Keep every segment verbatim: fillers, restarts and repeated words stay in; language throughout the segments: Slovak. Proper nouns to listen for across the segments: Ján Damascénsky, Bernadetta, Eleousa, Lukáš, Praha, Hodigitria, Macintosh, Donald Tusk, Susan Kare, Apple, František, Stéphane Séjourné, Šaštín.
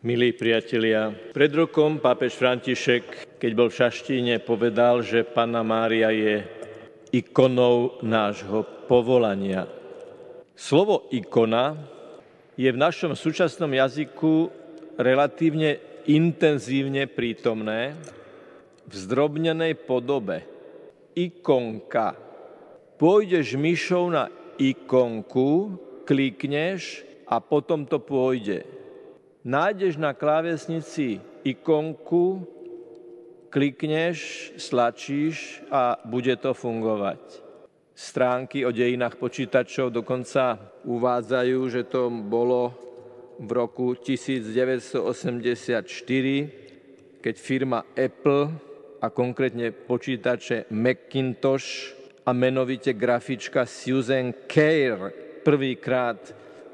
Milí priatelia, pred rokom pápež František, keď bol v Šaštíne, povedal, že Panna Mária je ikonou nášho povolania. Slovo ikona je v našom súčasnom jazyku relatívne intenzívne prítomné v zdrobnenej podobe. Ikonka. Pôjdeš myšou na ikonku, klikneš a potom to pôjde. Nájdeš na klávesnici ikonku, klikneš, stlačíš a bude to fungovať. Stránky o dejinách počítačov dokonca uvádzajú, že to bolo v roku devätnásť osemdesiatštyri, keď firma Apple a konkrétne počítače Macintosh a menovite grafička Susan Kare prvýkrát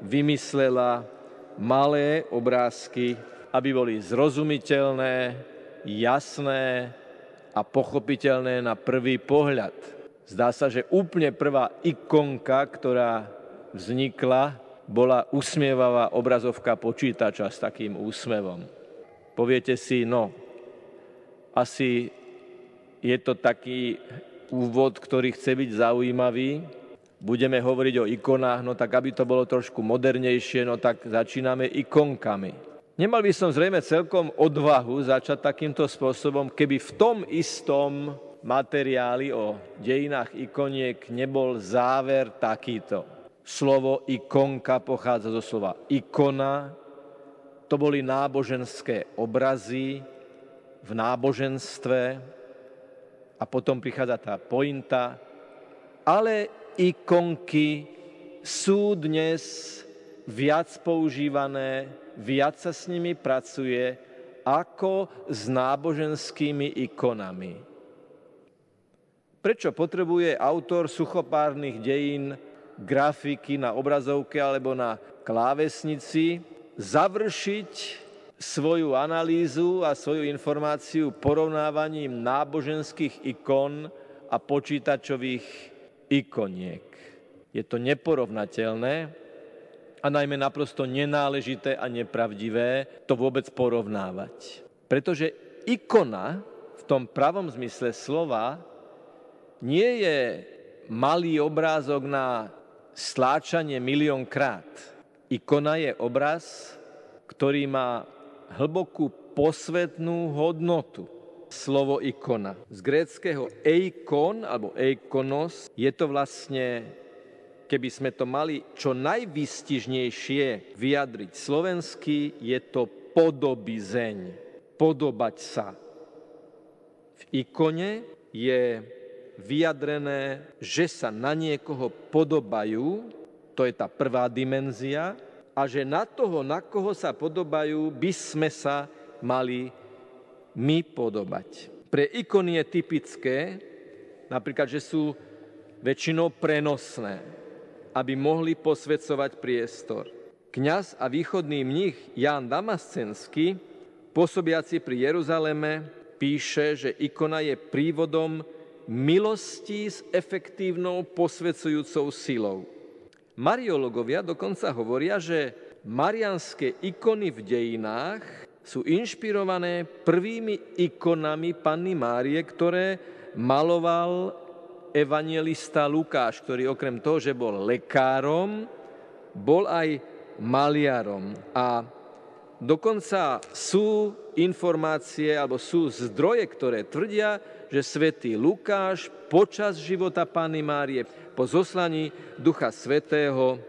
vymyslela malé obrázky, aby boli zrozumiteľné, jasné a pochopiteľné na prvý pohľad. Zdá sa, že úplne prvá ikonka, ktorá vznikla, bola usmievavá obrazovka počítača s takým úsmevom. Poviete si, no, asi je to taký úvod, ktorý chce byť zaujímavý, budeme hovoriť o ikonách, no tak aby to bolo trošku modernejšie, no tak začíname ikonkami. Nemal by som zrejme celkom odvahu začať takýmto spôsobom, keby v tom istom materiáli o dejinách ikoniek nebol záver takýto. Slovo ikonka pochádza zo slova ikona, to boli náboženské obrazy v náboženstve a potom prichádza tá pointa, ale ikonky sú dnes viac používané, viac sa s nimi pracuje, ako s náboženskými ikonami. Prečo potrebuje autor suchopárnych dejín grafiky na obrazovke alebo na klávesnici završiť svoju analýzu a svoju informáciu porovnávaním náboženských ikon a počítačových ikoniek? Je to neporovnateľné a najmä naprosto nenáležité a nepravdivé to vôbec porovnávať. Pretože ikona v tom pravom zmysle slova nie je malý obrázok na stláčanie miliónkrát. Ikona je obraz, ktorý má hlbokú posvetnú hodnotu. Slovo ikona. Z gréckého eikon, alebo eikonos, je to vlastne, keby sme to mali čo najvýstižnejšie vyjadriť slovensky, je to podobizeň. Podobať sa. V ikone je vyjadrené, že sa na niekoho podobajú, to je tá prvá dimenzia, a že na toho, na koho sa podobajú, by sme sa mali my podobať. Pre ikony je typické, napríklad, že sú väčšinou prenosné, aby mohli posvecovať priestor. Kňaz a východný mních Ján Damascénsky, pôsobiaci pri Jeruzaleme, píše, že ikona je prívodom milosti s efektívnou posvecujúcou silou. Mariológovia dokonca hovoria, že mariánske ikony v dejinách sú inšpirované prvými ikonami Panny Márie, ktoré maloval evanjelista Lukáš, ktorý okrem toho, že bol lekárom, bol aj maliarom. A dokonca sú informácie, alebo sú zdroje, ktoré tvrdia, že svätý Lukáš počas života Panny Márie po zoslaní Ducha Svätého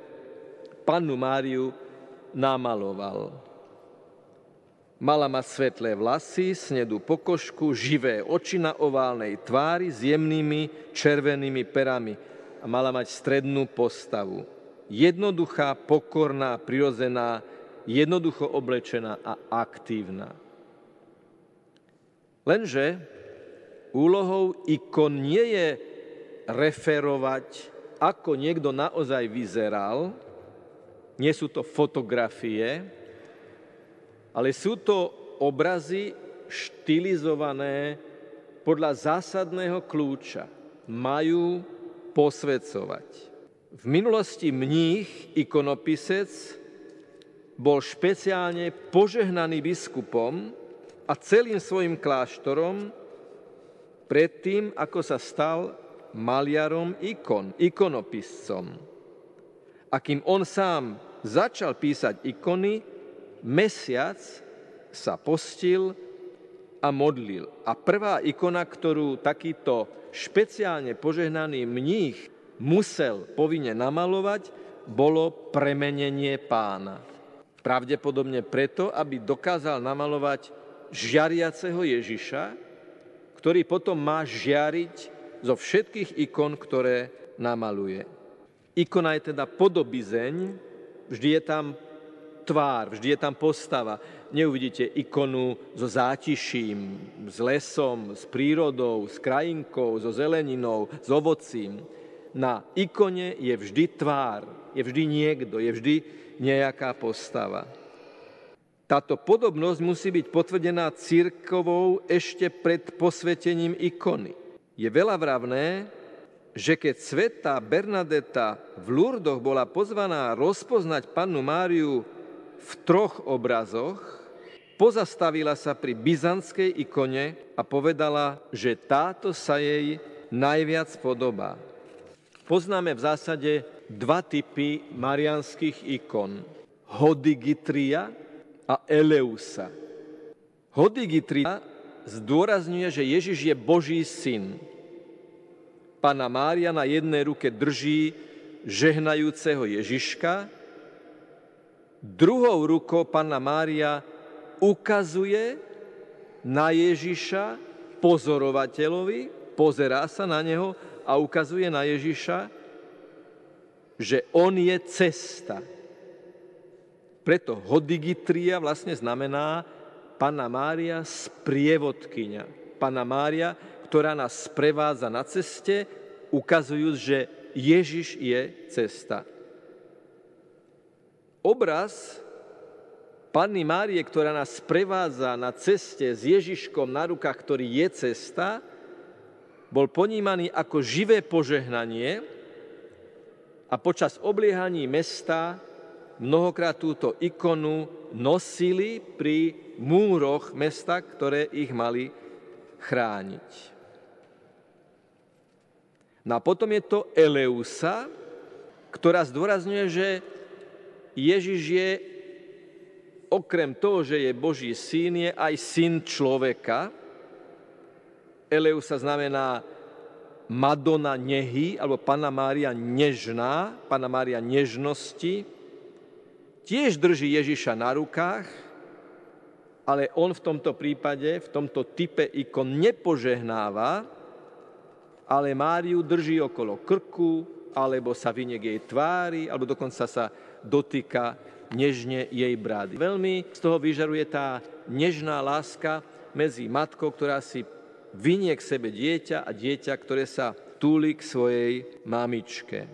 Pannu Máriu namaloval. Mala mať svetlé vlasy, snedú pokožku, živé oči na oválnej tvári s jemnými červenými perami a mala mať strednú postavu. Jednoduchá, pokorná, prirodzená, jednoducho oblečená a aktívna. Lenže úlohou ikon nie je referovať, ako niekto naozaj vyzeral, nie sú to fotografie, ale sú to obrazy štilizované podľa zásadného kľúča. Majú posvecovať. V minulosti mních, ikonopisec, bol špeciálne požehnaný biskupom a celým svojim kláštorom predtým, ako sa stal maliarom ikon, ikonopiscom. A kým on sám začal písať ikony, mesiac sa postil a modlil. A prvá ikona, ktorú takýto špeciálne požehnaný mních musel povinne namalovať, bolo premenenie Pána. Pravdepodobne preto, aby dokázal namalovať žiariaceho Ježiša, ktorý potom má žiariť zo všetkých ikon, ktoré namaluje. Ikona je teda podobizeň, vždy je tam tvár, vždy je tam postava. Neuvidíte ikonu so zátiším, s lesom, s prírodou, s krajinkou, so zeleninou, s ovocím. Na ikone je vždy tvár, je vždy niekto, je vždy nejaká postava. Táto podobnosť musí byť potvrdená cirkvou ešte pred posvetením ikony. Je veľavravné, že keď svätá Bernadetta v Lurdoch bola pozvaná rozpoznať Pannu Máriu v troch obrazoch, pozastavila sa pri byzantskej ikone a povedala, že táto sa jej najviac podobá. Poznáme v zásade dva typy mariánskych ikon. Hodigitria a Eleousa. Hodigitria zdôrazňuje, že Ježiš je Boží syn. Panna Mária na jednej ruke drží žehnajúceho Ježiška, druhou rukou Panna Mária ukazuje na Ježiša pozorovateľovi, pozerá sa na neho a ukazuje na Ježiša, že on je cesta. Preto Hodigitria vlastne znamená Panna Mária sprievodkyňa. Panna Mária, ktorá nás sprevádza na ceste, ukazujúc, že Ježiš je cesta. Obraz Panny Márie, ktorá nás sprevádza na ceste s Ježiškom na rukách, ktorý je cesta, bol ponímaný ako živé požehnanie a počas obliehaní mesta mnohokrát túto ikonu nosili pri múroch mesta, ktoré ich mali chrániť. No a potom je to Eleousa, ktorá zdôrazňuje, že Ježiš je, okrem toho, že je Boží syn, je aj syn človeka. Eleusa znamená Madonna nehy, alebo Panna Mária nežná, Panna Mária nežnosti. Tiež drží Ježiša na rukách, ale on v tomto prípade, v tomto type ikon nepožehnáva, ale Máriu drží okolo krku, alebo sa vinie k jej tvári, alebo dokonca sa dotýka nežne jej brady. Veľmi z toho vyžaruje tá nežná láska medzi matkou, ktorá si vynie k sebe dieťa, a dieťa, ktoré sa túli k svojej mamičke.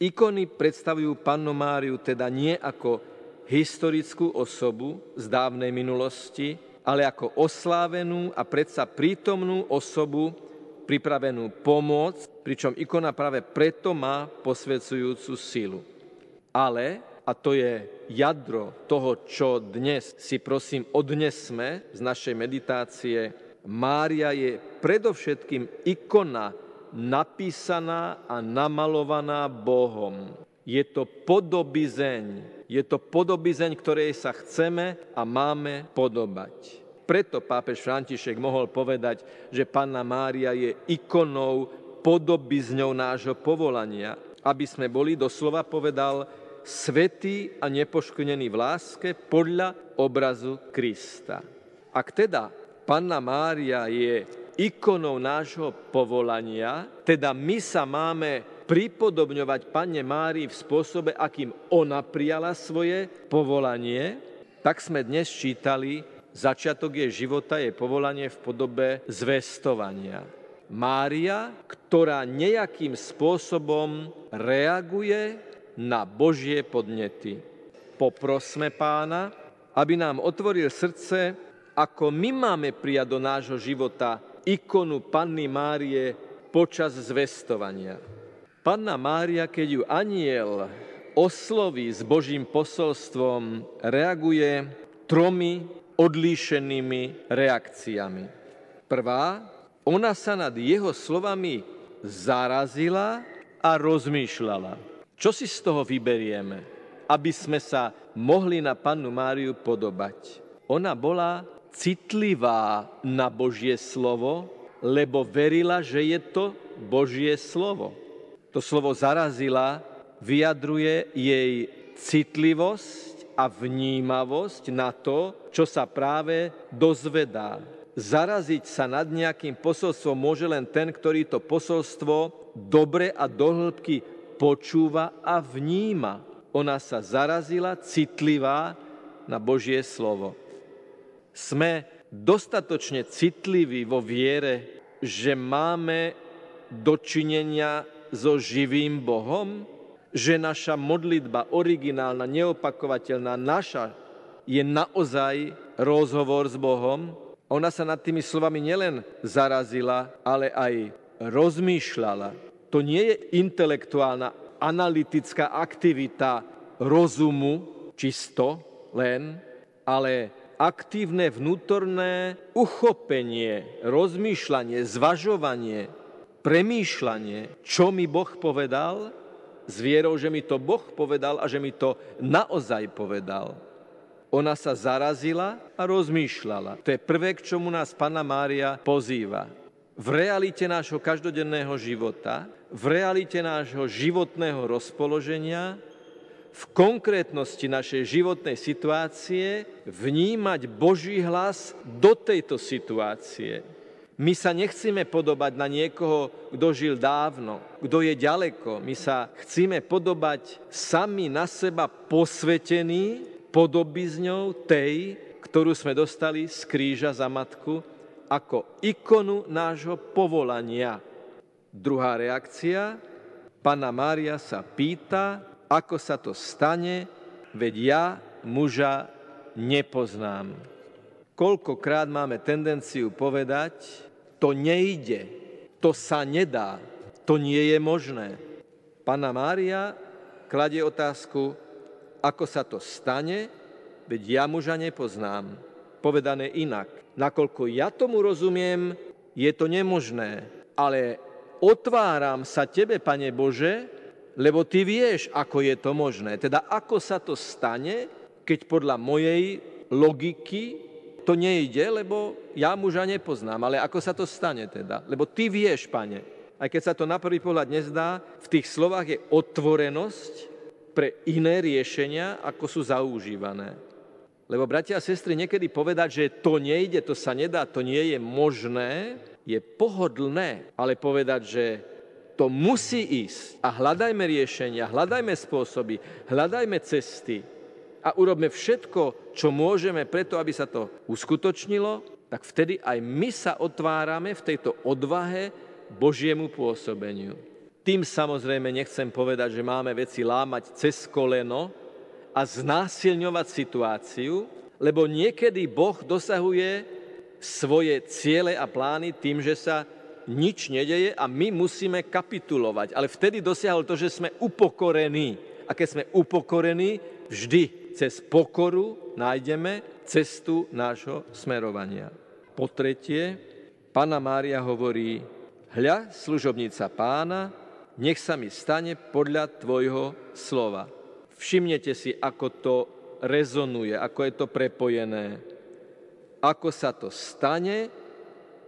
Ikony predstavujú Pannu Máriu teda nie ako historickú osobu z dávnej minulosti, ale ako oslávenú a predsa prítomnú osobu, pripravenú pomôcť, pričom ikona práve preto má posvedzujúcu silu. Ale, a to je jadro toho, čo dnes si prosím odnesme z našej meditácie, Mária je predovšetkým ikona napísaná a namalovaná Bohom. Je to podobizeň, je to podobizeň, ktorej sa chceme a máme podobať. Preto pápež František mohol povedať, že Panna Mária je ikonou, podobizňou nášho povolania, aby sme boli, doslova povedal, svätí a nepoškvrnení v láske podľa obrazu Krista. Ak teda Panna Mária je ikonou nášho povolania, teda my sa máme pripodobňovať Panne Márii v spôsobe, akým ona prijala svoje povolanie, tak sme dnes čítali, začiatok jej života je povolanie v podobe zvestovania. Mária, ktorá nejakým spôsobom reaguje na Božie podnety. Poprosme Pána, aby nám otvoril srdce, ako my máme prijať do nášho života ikonu Panny Márie počas zvestovania. Panna Mária, keď ju anjel oslovy s Božím posolstvom reaguje tromi odlíšenými reakciami. Prvá, ona sa nad jeho slovami zarazila a rozmýšľala. Čo si z toho vyberieme, aby sme sa mohli na Pannu Máriu podobať? Ona bola citlivá na Božie slovo, lebo verila, že je to Božie slovo. To slovo zarazila vyjadruje jej citlivosť a vnímavosť na to, čo sa práve dozvedá. Zaraziť sa nad nejakým posolstvom môže len ten, ktorý to posolstvo dobre a dohĺbky počúva a vníma. Ona sa zarazila citlivá na Božie slovo. Sme dostatočne citliví vo viere, že máme dočinenia so živým Bohom, že naša modlitba, originálna, neopakovateľná, naša, je naozaj rozhovor s Bohom. Ona sa nad tými slovami nielen zarazila, ale aj rozmýšľala. To nie je intelektuálna, analytická aktivita rozumu, čisto len, ale aktívne vnútorné uchopenie, rozmýšľanie, zvažovanie, premýšľanie, čo mi Boh povedal, s vierou, že mi to Boh povedal a že mi to naozaj povedal. Ona sa zarazila a rozmýšľala. To je prvé, k čomu nás Panna Mária pozýva. V realite nášho každodenného života, v realite nášho životného rozpoloženia, v konkrétnosti našej životnej situácie vnímať Boží hlas do tejto situácie. My sa nechcíme podobať na niekoho, kto žil dávno, kto je ďaleko. My sa chcíme podobať sami na seba posvetení podobizňou tej, ktorú sme dostali z kríža za matku, ako ikonu nášho povolania. Druhá reakcia, Panna Mária sa pýta, ako sa to stane, veď ja muža nepoznám. Koľkokrát máme tendenciu povedať, to nejde, to sa nedá, to nie je možné. Panna Mária kladie otázku, ako sa to stane, veď ja muža nepoznám. Povedané inak. Nakoľko ja tomu rozumiem, je to nemožné, ale otváram sa Tebe, Pane Bože, lebo Ty vieš, ako je to možné. Teda ako sa to stane, keď podľa mojej logiky to nejde, lebo ja muža nepoznám, ale ako sa to stane teda, lebo Ty vieš, Pane. Aj keď sa to na prvý pohľad nezdá, v tých slovách je otvorenosť pre iné riešenia, ako sú zaužívané. Lebo, bratia a sestry, niekedy povedať, že to nejde, to sa nedá, to nie je možné, je pohodlné. Ale povedať, že to musí ísť a hľadajme riešenia, hľadajme spôsoby, hľadajme cesty a urobme všetko, čo môžeme preto, aby sa to uskutočnilo, tak vtedy aj my sa otvárame v tejto odvahe Božiemu pôsobeniu. Tým samozrejme nechcem povedať, že máme veci lámať cez koleno, a znásilňovať situáciu, lebo niekedy Boh dosahuje svoje ciele a plány tým, že sa nič nedeje a my musíme kapitulovať. Ale vtedy dosiahol to, že sme upokorení. A keď sme upokorení, vždy cez pokoru nájdeme cestu nášho smerovania. Po tretie, Panna Mária hovorí, hľa, služobnica Pána, nech sa mi stane podľa tvojho slova. Všimnete si, ako to rezonuje, ako je to prepojené. Ako sa to stane,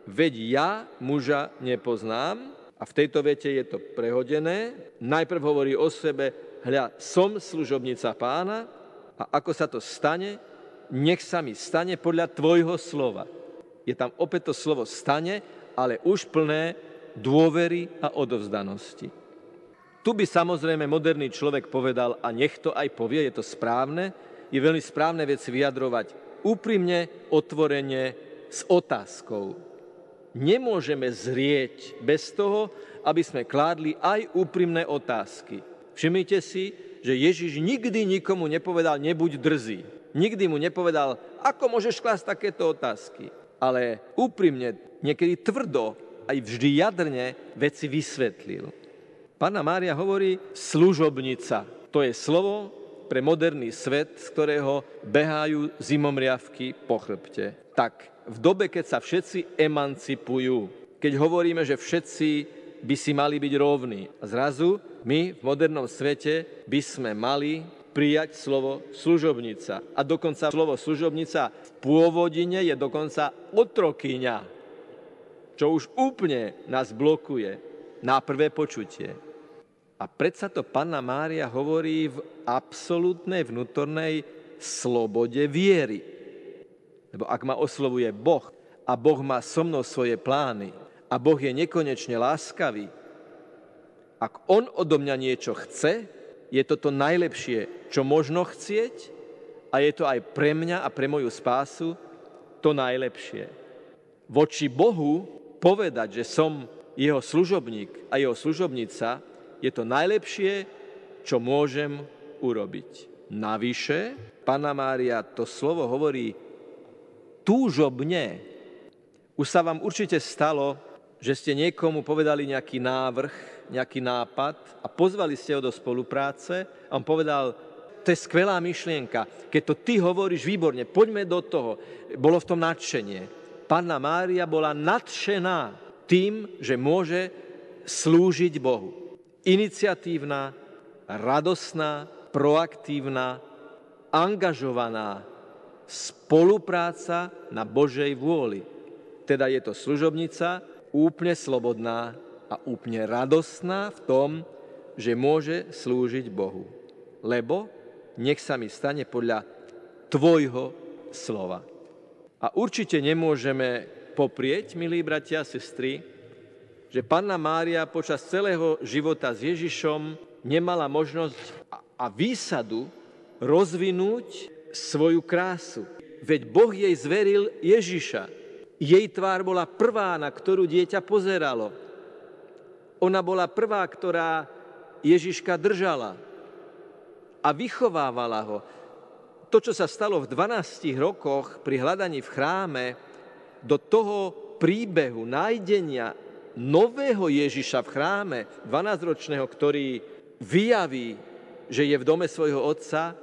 veď ja muža nepoznám. A v tejto vete je to prehodené. Najprv hovorí o sebe, hľa, som služobnica Pána. A ako sa to stane, nech sa mi stane podľa tvojho slova. Je tam opäť to slovo stane, ale už plné dôvery a odovzdanosti. Tu by samozrejme moderný človek povedal, a nech to aj povie, je to správne, je veľmi správne veci vyjadrovať úprimne, otvorene, s otázkou. Nemôžeme zrieť bez toho, aby sme kládli aj úprimné otázky. Všimnite si, že Ježiš nikdy nikomu nepovedal, nebuď drzý. Nikdy mu nepovedal, ako môžeš klásť takéto otázky. Ale úprimne, niekedy tvrdo, aj vždy jadrne veci vysvetlil. Panna Mária hovorí služobnica. To je slovo pre moderný svet, z ktorého behajú zimomriavky po chrbte. Tak v dobe, keď sa všetci emancipujú, keď hovoríme, že všetci by si mali byť rovní, zrazu my v modernom svete by sme mali prijať slovo služobnica. A dokonca slovo služobnica v pôvodine je dokonca otrokyňa, čo už úplne nás blokuje na prvé počutie. A predsa to Panna Mária hovorí v absolútnej vnútornej slobode viery. Lebo ak ma oslovuje Boh a Boh má so mnou svoje plány a Boh je nekonečne láskavý, ak On odo mňa niečo chce, je to to najlepšie, čo možno chcieť, a je to aj pre mňa a pre moju spásu to najlepšie. Voči Bohu povedať, že som jeho služobník a jeho služobnica, je to najlepšie, čo môžem urobiť. Navyše, Panna Mária to slovo hovorí túžobne. Už sa vám určite stalo, že ste niekomu povedali nejaký návrh, nejaký nápad a pozvali ste ho do spolupráce a on povedal, to je skvelá myšlienka, keď to ty hovoríš, výborne, poďme do toho. Bolo v tom nadšenie. Panna Mária bola nadšená tým, že môže slúžiť Bohu. Iniciatívna, radosná, proaktívna, angažovaná spolupráca na Božej vôli. Teda je to služobnica, úplne slobodná a úplne radosná v tom, že môže slúžiť Bohu. Lebo nech sa mi stane podľa tvojho slova. A určite nemôžeme poprieť, milí bratia a sestry, že Panna Mária počas celého života s Ježišom nemala možnosť a výsadu rozvinúť svoju krásu. Veď Boh jej zveril Ježiša. Jej tvár bola prvá, na ktorú dieťa pozeralo. Ona bola prvá, ktorá Ježiška držala a vychovávala ho. To, čo sa stalo v dvanástich rokoch pri hľadaní v chráme, do toho príbehu nájdenia nového Ježiša v chráme, dvanásťročného, ktorý vyjaví, že je v dome svojho otca,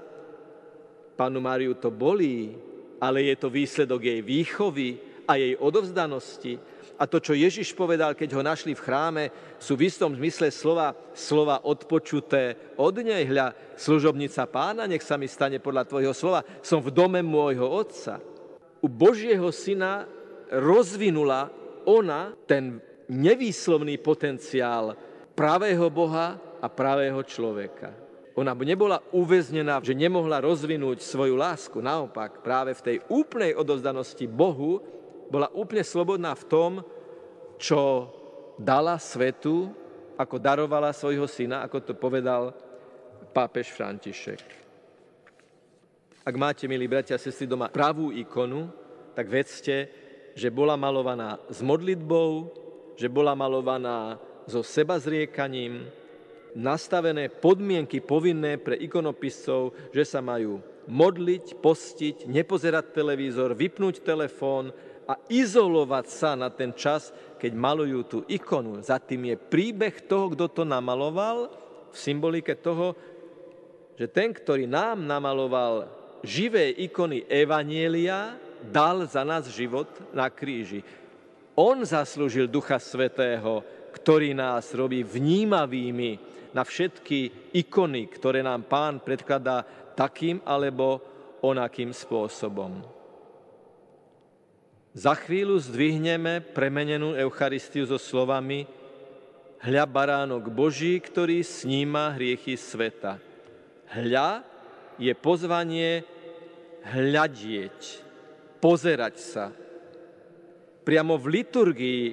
Pannu Máriu to bolí, ale je to výsledok jej výchovy a jej odovzdanosti. A to, čo Ježiš povedal, keď ho našli v chráme, sú v istom zmysle slova, slova odpočuté od nej. Hľa, služobnica pána, nech sa mi stane podľa tvojho slova, som v dome môjho otca. U Božieho syna rozvinula ona ten nevýslovný potenciál pravého Boha a pravého človeka. Ona nebola uväznená, že nemohla rozvinúť svoju lásku. Naopak, práve v tej úplnej odovzdanosti Bohu bola úplne slobodná v tom, čo dala svetu, ako darovala svojho syna, ako to povedal pápež František. Ak máte, milí bratia a sestry, doma pravú ikonu, tak vedzte, že bola malovaná s modlitbou, že bola malovaná so sebazriekaním, nastavené podmienky povinné pre ikonopiscov, že sa majú modliť, postiť, nepozerať televízor, vypnúť telefón, a izolovať sa na ten čas, keď malujú tú ikonu. Za tým je príbeh toho, kto to namaloval, v symbolike toho, že ten, ktorý nám namaloval živé ikony Evanielia, dal za nás život na kríži. On zaslúžil Ducha Svätého, ktorý nás robí vnímavými na všetky ikony, ktoré nám Pán predkladá takým alebo onakým spôsobom. Za chvíľu zdvihneme premenenú Eucharistiu so slovami Hľa baránok Boží, ktorý sníma hriechy sveta. Hľa je pozvanie hľadieť, pozerať sa. Priamo v liturgii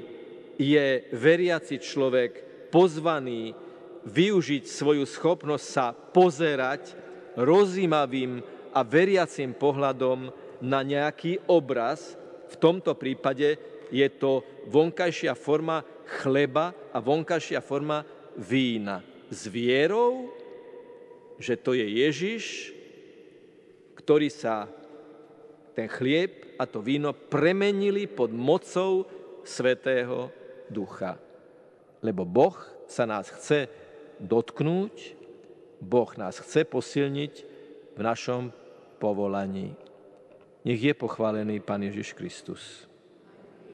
je veriaci človek pozvaný využiť svoju schopnosť sa pozerať rozímavým a veriacím pohľadom na nejaký obraz. V tomto prípade je to vonkajšia forma chleba a vonkajšia forma vína. S vierou, že to je Ježiš, ktorý sa ten chlieb a to víno premenili pod mocou Svätého Ducha. Lebo Boh sa nás chce dotknúť Boh nás chce posilniť v našom povolaní. Nech je pochválený Pán Ježiš Kristus.